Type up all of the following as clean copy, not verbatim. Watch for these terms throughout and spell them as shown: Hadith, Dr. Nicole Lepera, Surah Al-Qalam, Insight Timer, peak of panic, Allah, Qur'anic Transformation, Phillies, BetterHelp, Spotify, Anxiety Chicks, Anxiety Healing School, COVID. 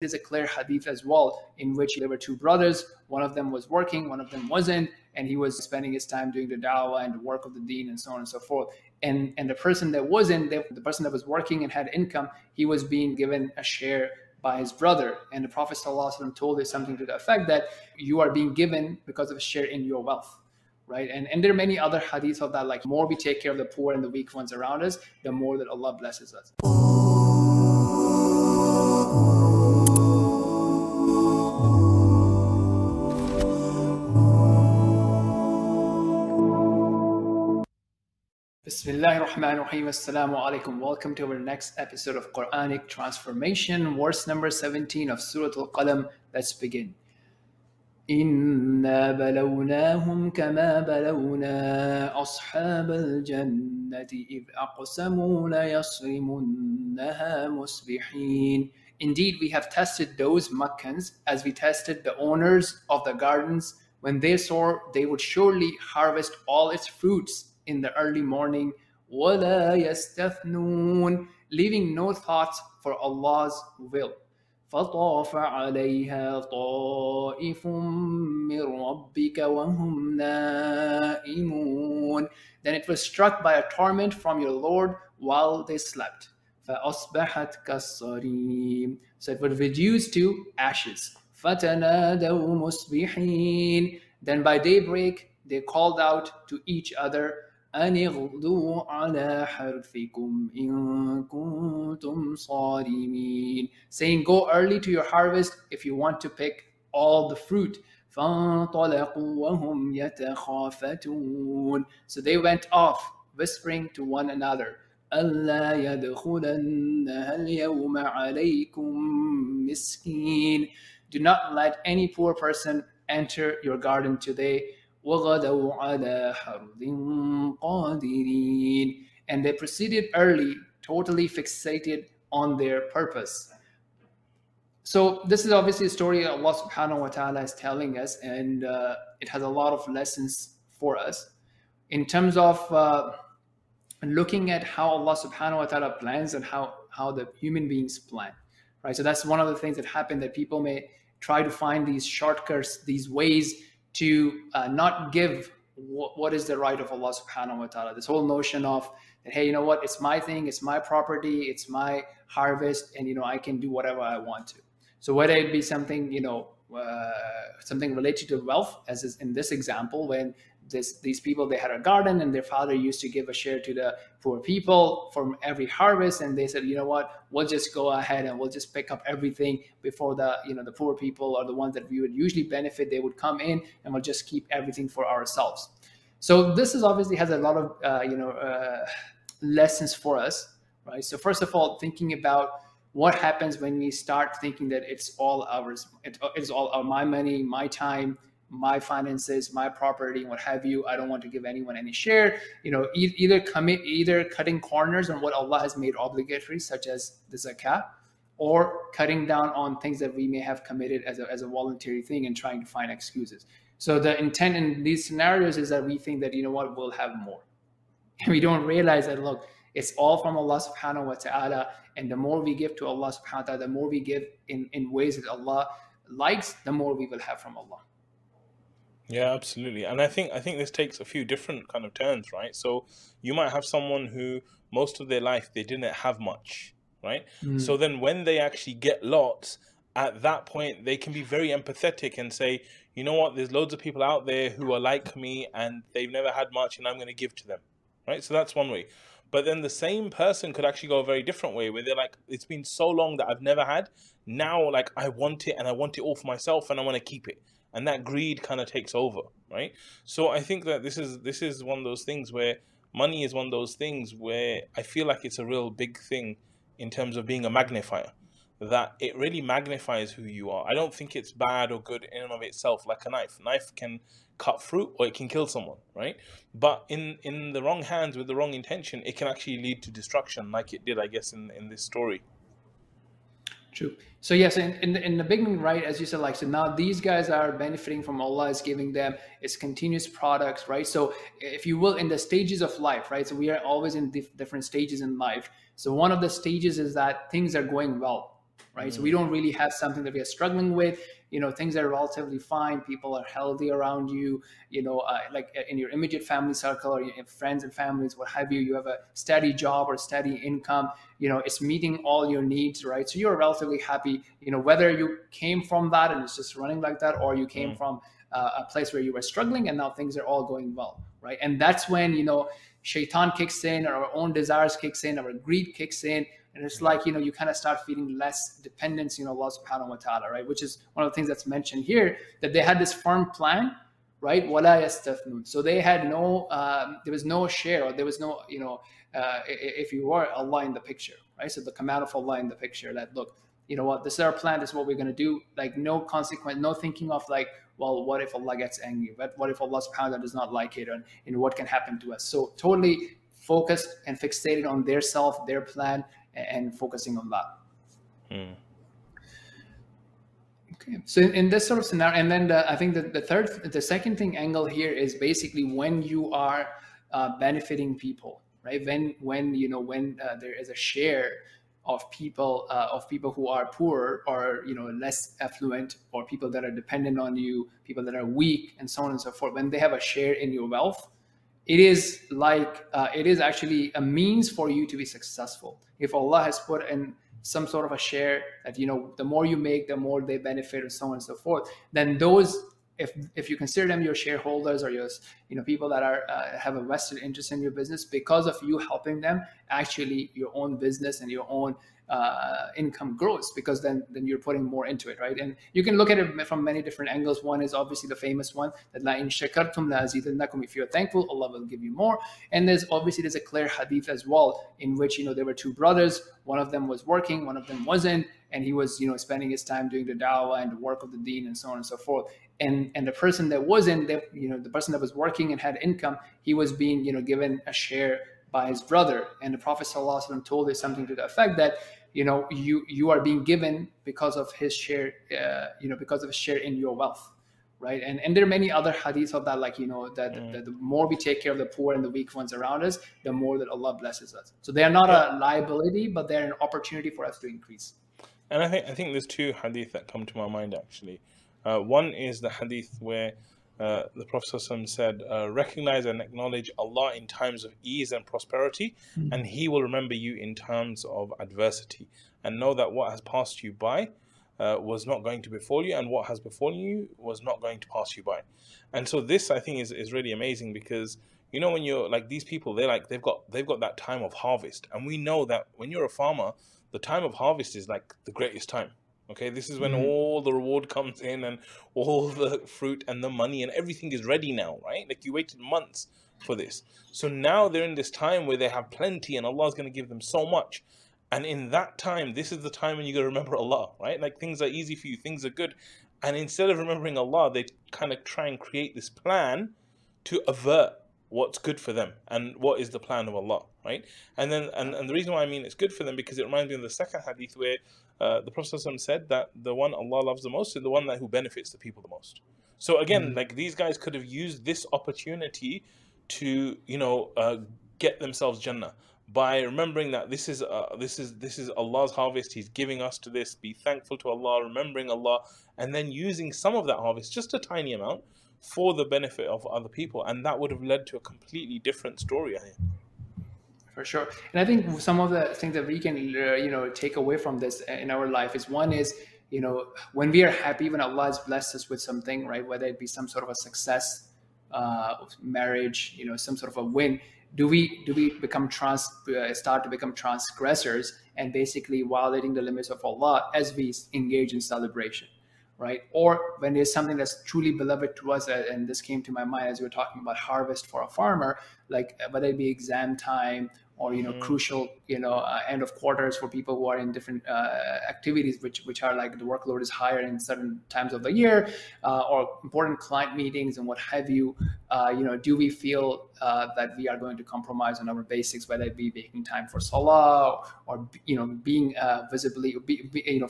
There's a clear hadith as well in which there were two brothers. One of them was working, one of them wasn't, and he was spending his time doing the da'wah and the work of the deen and so on and so forth. And the person that wasn't, the person that was working and had income, he was being given a share by his brother. And the Prophet ﷺ told us something to the effect that you are being given because of a share in your wealth, right? And there are many other hadiths of that, like the more we take care of the poor and the weak ones around us, the more that Allah blesses us. Bismillahirrahmanirrahim. Assalamu alaikum. Welcome to our next episode of Qur'anic Transformation, verse number 17 of Surah Al-Qalam. Let's begin. Inna balawnahum kama balawna ashab al-jannati idh aqsamu la yasrimunnaha musbihin. Indeed, we have tested those Makkans as we tested the owners of the gardens when they saw they would surely harvest all its fruits in the early morning, وَلَا يَسْتَثْنُونَ, leaving no thoughts for Allah's will. فَطَافَ عَلَيْهَا طَائِفٌ مِّن رَبِّكَ وَهُمْ نَائِمُونَ. Then it was struck by a torment from your Lord while they slept. فَأَصْبَحَتْ كَالصَّرِيمِ. So it was reduced to ashes. فَتَنَادَوْا مُصْبِحِينَ. Then by daybreak, they called out to each other, أَنِ اغْدُوا عَلَىٰ حَرْثِكُمْ إِن كُنْتُمْ صَارِمِينَ, saying, go early to your harvest if you want to pick all the fruit. فَانْطَلَقُوا وَهُمْ يَتَخَافَتُونَ. So they went off, whispering to one another, أَلَّا يَدْخُلَنَّهَا الْيَوْمَ عَلَيْكُمْ مِسْكِينَ. Do not let any poor person enter your garden today. وَغَدَوْا عَلَىٰ حَرْدٍ قَادِرِينَ. And they proceeded early, totally fixated on their purpose. So this is obviously a story that Allah subhanahu wa ta'ala is telling us, and it has a lot of lessons for us in terms of looking at how Allah subhanahu wa ta'ala plans and how the human beings plan, right? So that's one of the things that happen, that people may try to find these shortcuts, these ways to not give what is the right of Allah subhanahu wa ta'ala. This whole notion of, hey, you know what, it's my thing, it's my property, it's my harvest, and, you know, I can do whatever I want to. So whether it be something, you know, something related to wealth, as is in this example, when these people, they had a garden and their father used to give a share to the poor people from every harvest, and they said, you know what, we'll just go ahead and we'll just pick up everything before the, you know, the poor people or the ones that we would usually benefit, they would come in, and we'll just keep everything for ourselves. So this is obviously has a lot of lessons for us, right? So first of all, thinking about what happens when we start thinking that it's all ours, it's all my money, my time, my finances, my property, what have you. I don't want to give anyone any share. You know, either cutting corners on what Allah has made obligatory, such as the zakah, or cutting down on things that we may have committed as a voluntary thing and trying to find excuses. So the intent in these scenarios is that we think that, you know what, we'll have more. And we don't realize that, look, it's all from Allah subhanahu wa ta'ala. And the more we give to Allah subhanahu wa ta'ala, the more we give in ways that Allah likes, the more we will have from Allah. Yeah, absolutely. And I think this takes a few different kind of turns, right? So you might have someone who most of their life they didn't have much, right? So then when they actually get lots, at that point they can be very empathetic and say, you know what, there's loads of people out there who are like me and they've never had much, and I'm going to give to them, right? So that's one way. But then the same person could actually go a very different way, where they're like, it's been so long that I've never had, now like I want it, and I want it all for myself, and I want to keep it. And that greed kind of takes over, right? So I think that this is one of those things where money is one of those things where I feel like it's a real big thing in terms of being a magnifier, that it really magnifies who you are. I don't think it's bad or good in and of itself, like a knife. A knife can cut fruit or it can kill someone, right? But in the wrong hands with the wrong intention, it can actually lead to destruction, like it did, I guess, in this story. True. So yes, in the beginning, right, as you said, like, so now these guys are benefiting from Allah, is giving them its continuous products, right? So if you will, in the stages of life, right? So we are always in different stages in life. So one of the stages is that things are going well, right? So we don't really have something that we are struggling with. You know, things are relatively fine. People are healthy around you, you know, like in your immediate family circle or your friends and families, what have you. You have a steady job or steady income, you know, it's meeting all your needs, right? So you're relatively happy, you know, whether you came from that and it's just running like that, or you came from a place where you were struggling and now things are all going well, right? And that's when, you know, shaitan kicks in, or our own desires kicks in, our greed kicks in. And it's like, you know, you kind of start feeling less dependence, you know, Allah subhanahu wa ta'ala, right? Which is one of the things that's mentioned here, that they had this firm plan, right? وَلَا يَسْتَثْنُونَ. So they had no, there was no share, or there was no, you know, if you were Allah in the picture, right? So the command of Allah in the picture, that look, you know what, this is our plan, this is what we're going to do. Like no consequence, no thinking of like, well, what if Allah gets angry? What if Allah subhanahu wa ta'ala does not like it? And you know, what can happen to us? So totally focused and fixated on their self, their plan, and focusing on that. Okay, so in this sort of scenario, and then I think that the second angle here is basically when you are benefiting people, right? When you know, when there is a share of people who are poor, or you know, less affluent, or people that are dependent on you, people that are weak, and so on and so forth. When they have a share in your wealth, it is like, it is actually a means for you to be successful. If Allah has put in some sort of a share that, you know, the more you make, the more they benefit, and so on and so forth, then those, if you consider them your shareholders, or your, you know, people that are, have a vested interest in your business, because of you helping them, actually your own business and your own income grows, because then you're putting more into it, right? And you can look at it from many different angles. One is obviously the famous one, that la in shakartum la azidannakum, if you're thankful, Allah will give you more. And there's a clear hadith as well, in which, you know, there were two brothers, one of them was working, one of them wasn't, and he was, you know, spending his time doing the da'wah and the work of the deen, and so on and so forth. And the person that wasn't, you know, the person that was working and had income, he was being, you know, given a share by his brother. And the Prophet ﷺ told us something to the effect that, you know, you are being given because of his share, you know, because of his share in your wealth, right? And there are many other hadiths of that, like, you know, that the more we take care of the poor and the weak ones around us, the more that Allah blesses us. So they are not a liability, but they're an opportunity for us to increase. And I think there's two hadith that come to my mind, actually. One is the hadith where the Prophet ﷺ said, recognize and acknowledge Allah in times of ease and prosperity, and He will remember you in times of adversity. And know that what has passed you by was not going to befall you, and what has befallen you was not going to pass you by. And so this, I think, is really amazing, because, you know, when you're like these people, they're like, they've got that time of harvest. And we know that when you're a farmer, the time of harvest is like the greatest time. Okay, this is when all the reward comes in, and all the fruit and the money and everything is ready now, right? Like you waited months for this. So now they're in this time where they have plenty, and Allah is going to give them so much. And in that time, this is the time when you got to remember Allah, right? Like things are easy for you, things are good. And instead of remembering Allah, they kind of try and create this plan to avert what's good for them and what is the plan of Allah, right? And then, and the reason why I mean it's good for them, because it reminds me of the second hadith where the Prophet ﷺ said that the one Allah loves the most is the one that who benefits the people the most. So again, like these guys could have used this opportunity to, you know, get themselves Jannah by remembering that this is Allah's harvest. He's giving us to this. Be thankful to Allah, remembering Allah, and then using some of that harvest, just a tiny amount, for the benefit of other people. And that would have led to a completely different story, I think. For sure. And I think some of the things that we can, you know, take away from this in our life is, one is, you know, when we are happy, when Allah has blessed us with something, right, whether it be some sort of a success, marriage, you know, some sort of a win, do we become start to become transgressors and basically violating the limits of Allah as we engage in celebration? Right? Or when there's something that's truly beloved to us, and this came to my mind as we were talking about harvest for a farmer, like whether it be exam time, or, you know, crucial, you know, end of quarters for people who are in different activities, which are like the workload is higher in certain times of the year, or important client meetings and what have you, you know, do we feel that we are going to compromise on our basics, whether it be making time for salah, or, you know, being visibly, you know,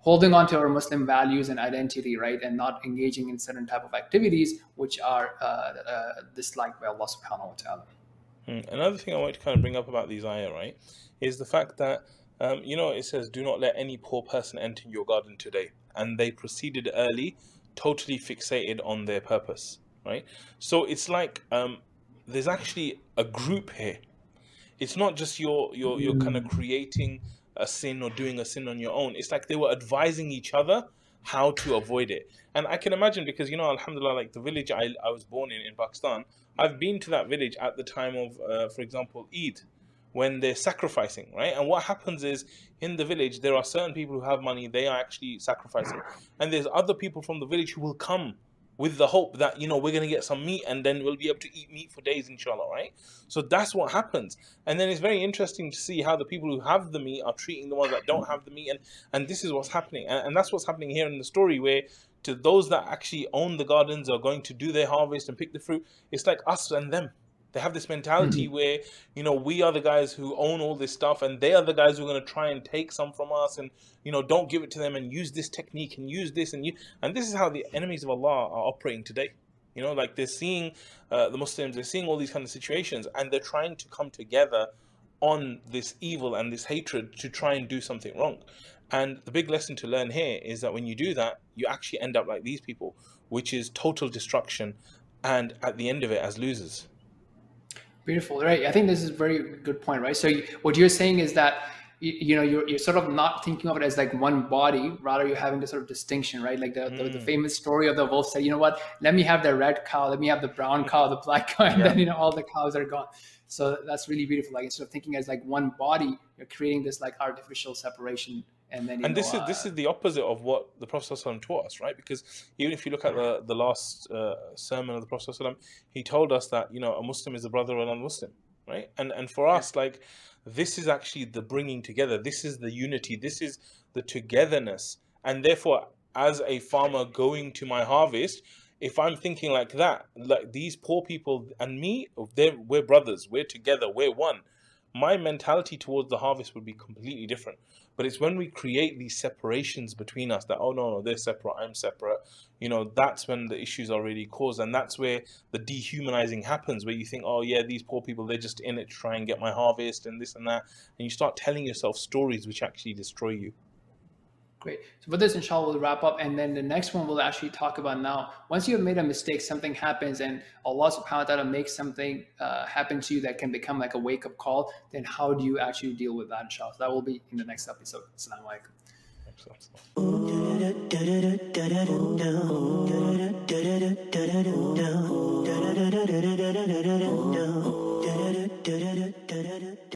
holding on to our Muslim values and identity, right, and not engaging in certain type of activities which are disliked by Allah subhanahu wa ta'ala. Another thing I wanted to kind of bring up about these ayah, right, is the fact that It says, do not let any poor person enter your garden today. And they proceeded early, totally fixated on their purpose, right? So it's like there's actually a group here. It's not just you're kind of creating a sin or doing a sin on your own. It's like they were advising each other how to avoid it. And I can imagine, because, you know, alhamdulillah, like the village I was born in Pakistan, I've been to that village at the time of, for example, Eid, when they're sacrificing, right? And what happens is, in the village, there are certain people who have money, they are actually sacrificing. And there's other people from the village who will come with the hope that, you know, we're going to get some meat and then we'll be able to eat meat for days, inshallah, right? So that's what happens. And then it's very interesting to see how the people who have the meat are treating the ones that don't have the meat. And this is what's happening. And that's what's happening here in the story, where to those that actually own the gardens are going to do their harvest and pick the fruit, it's like us and them. They have this mentality where, you know, we are the guys who own all this stuff, and they are the guys who are going to try and take some from us, and, you know, don't give it to them, and use this technique and use this. And this is how the enemies of Allah are operating today. You know, like they're seeing the Muslims, they're seeing all these kind of situations, and they're trying to come together on this evil and this hatred to try and do something wrong. And the big lesson to learn here is that when you do that, you actually end up like these people, which is total destruction, and at the end of it as losers. Beautiful, right? I think this is a very good point, right? So what you're saying is that, you know, you're sort of not thinking of it as like one body, rather you're having this sort of distinction, right? Like the famous story of the wolf said, you know what, let me have the red cow, let me have the brown cow, the black cow, and then, you know, all the cows are gone. So that's really beautiful. Like, instead of thinking as like one body, you're creating this like artificial separation. And then, this is the opposite of what the Prophet ﷺ taught us, right? Because even if you look at the last sermon of the Prophet ﷺ, he told us that, you know, a Muslim is a brother of a non-Muslim, right? And for us, like, this is actually the bringing together. This is the unity. This is the togetherness. And therefore, as a farmer going to my harvest, if I'm thinking like that, like these poor people and me, we're brothers. We're together. We're one. My mentality towards the harvest would be completely different. But it's when we create these separations between us that, oh, no, they're separate, I'm separate. You know, that's when the issues are really caused. And that's where the dehumanizing happens, where you think, oh, yeah, these poor people, they're just in it to try and get my harvest and this and that. And you start telling yourself stories which actually destroy you. Great. So with this, inshallah, we'll wrap up. And then the next one we'll actually talk about now. Once you've made a mistake, something happens, and Allah subhanahu wa ta'ala makes something happen to you that can become like a wake-up call, then how do you actually deal with that, inshallah? So that will be in the next episode. Assalamu alaikum.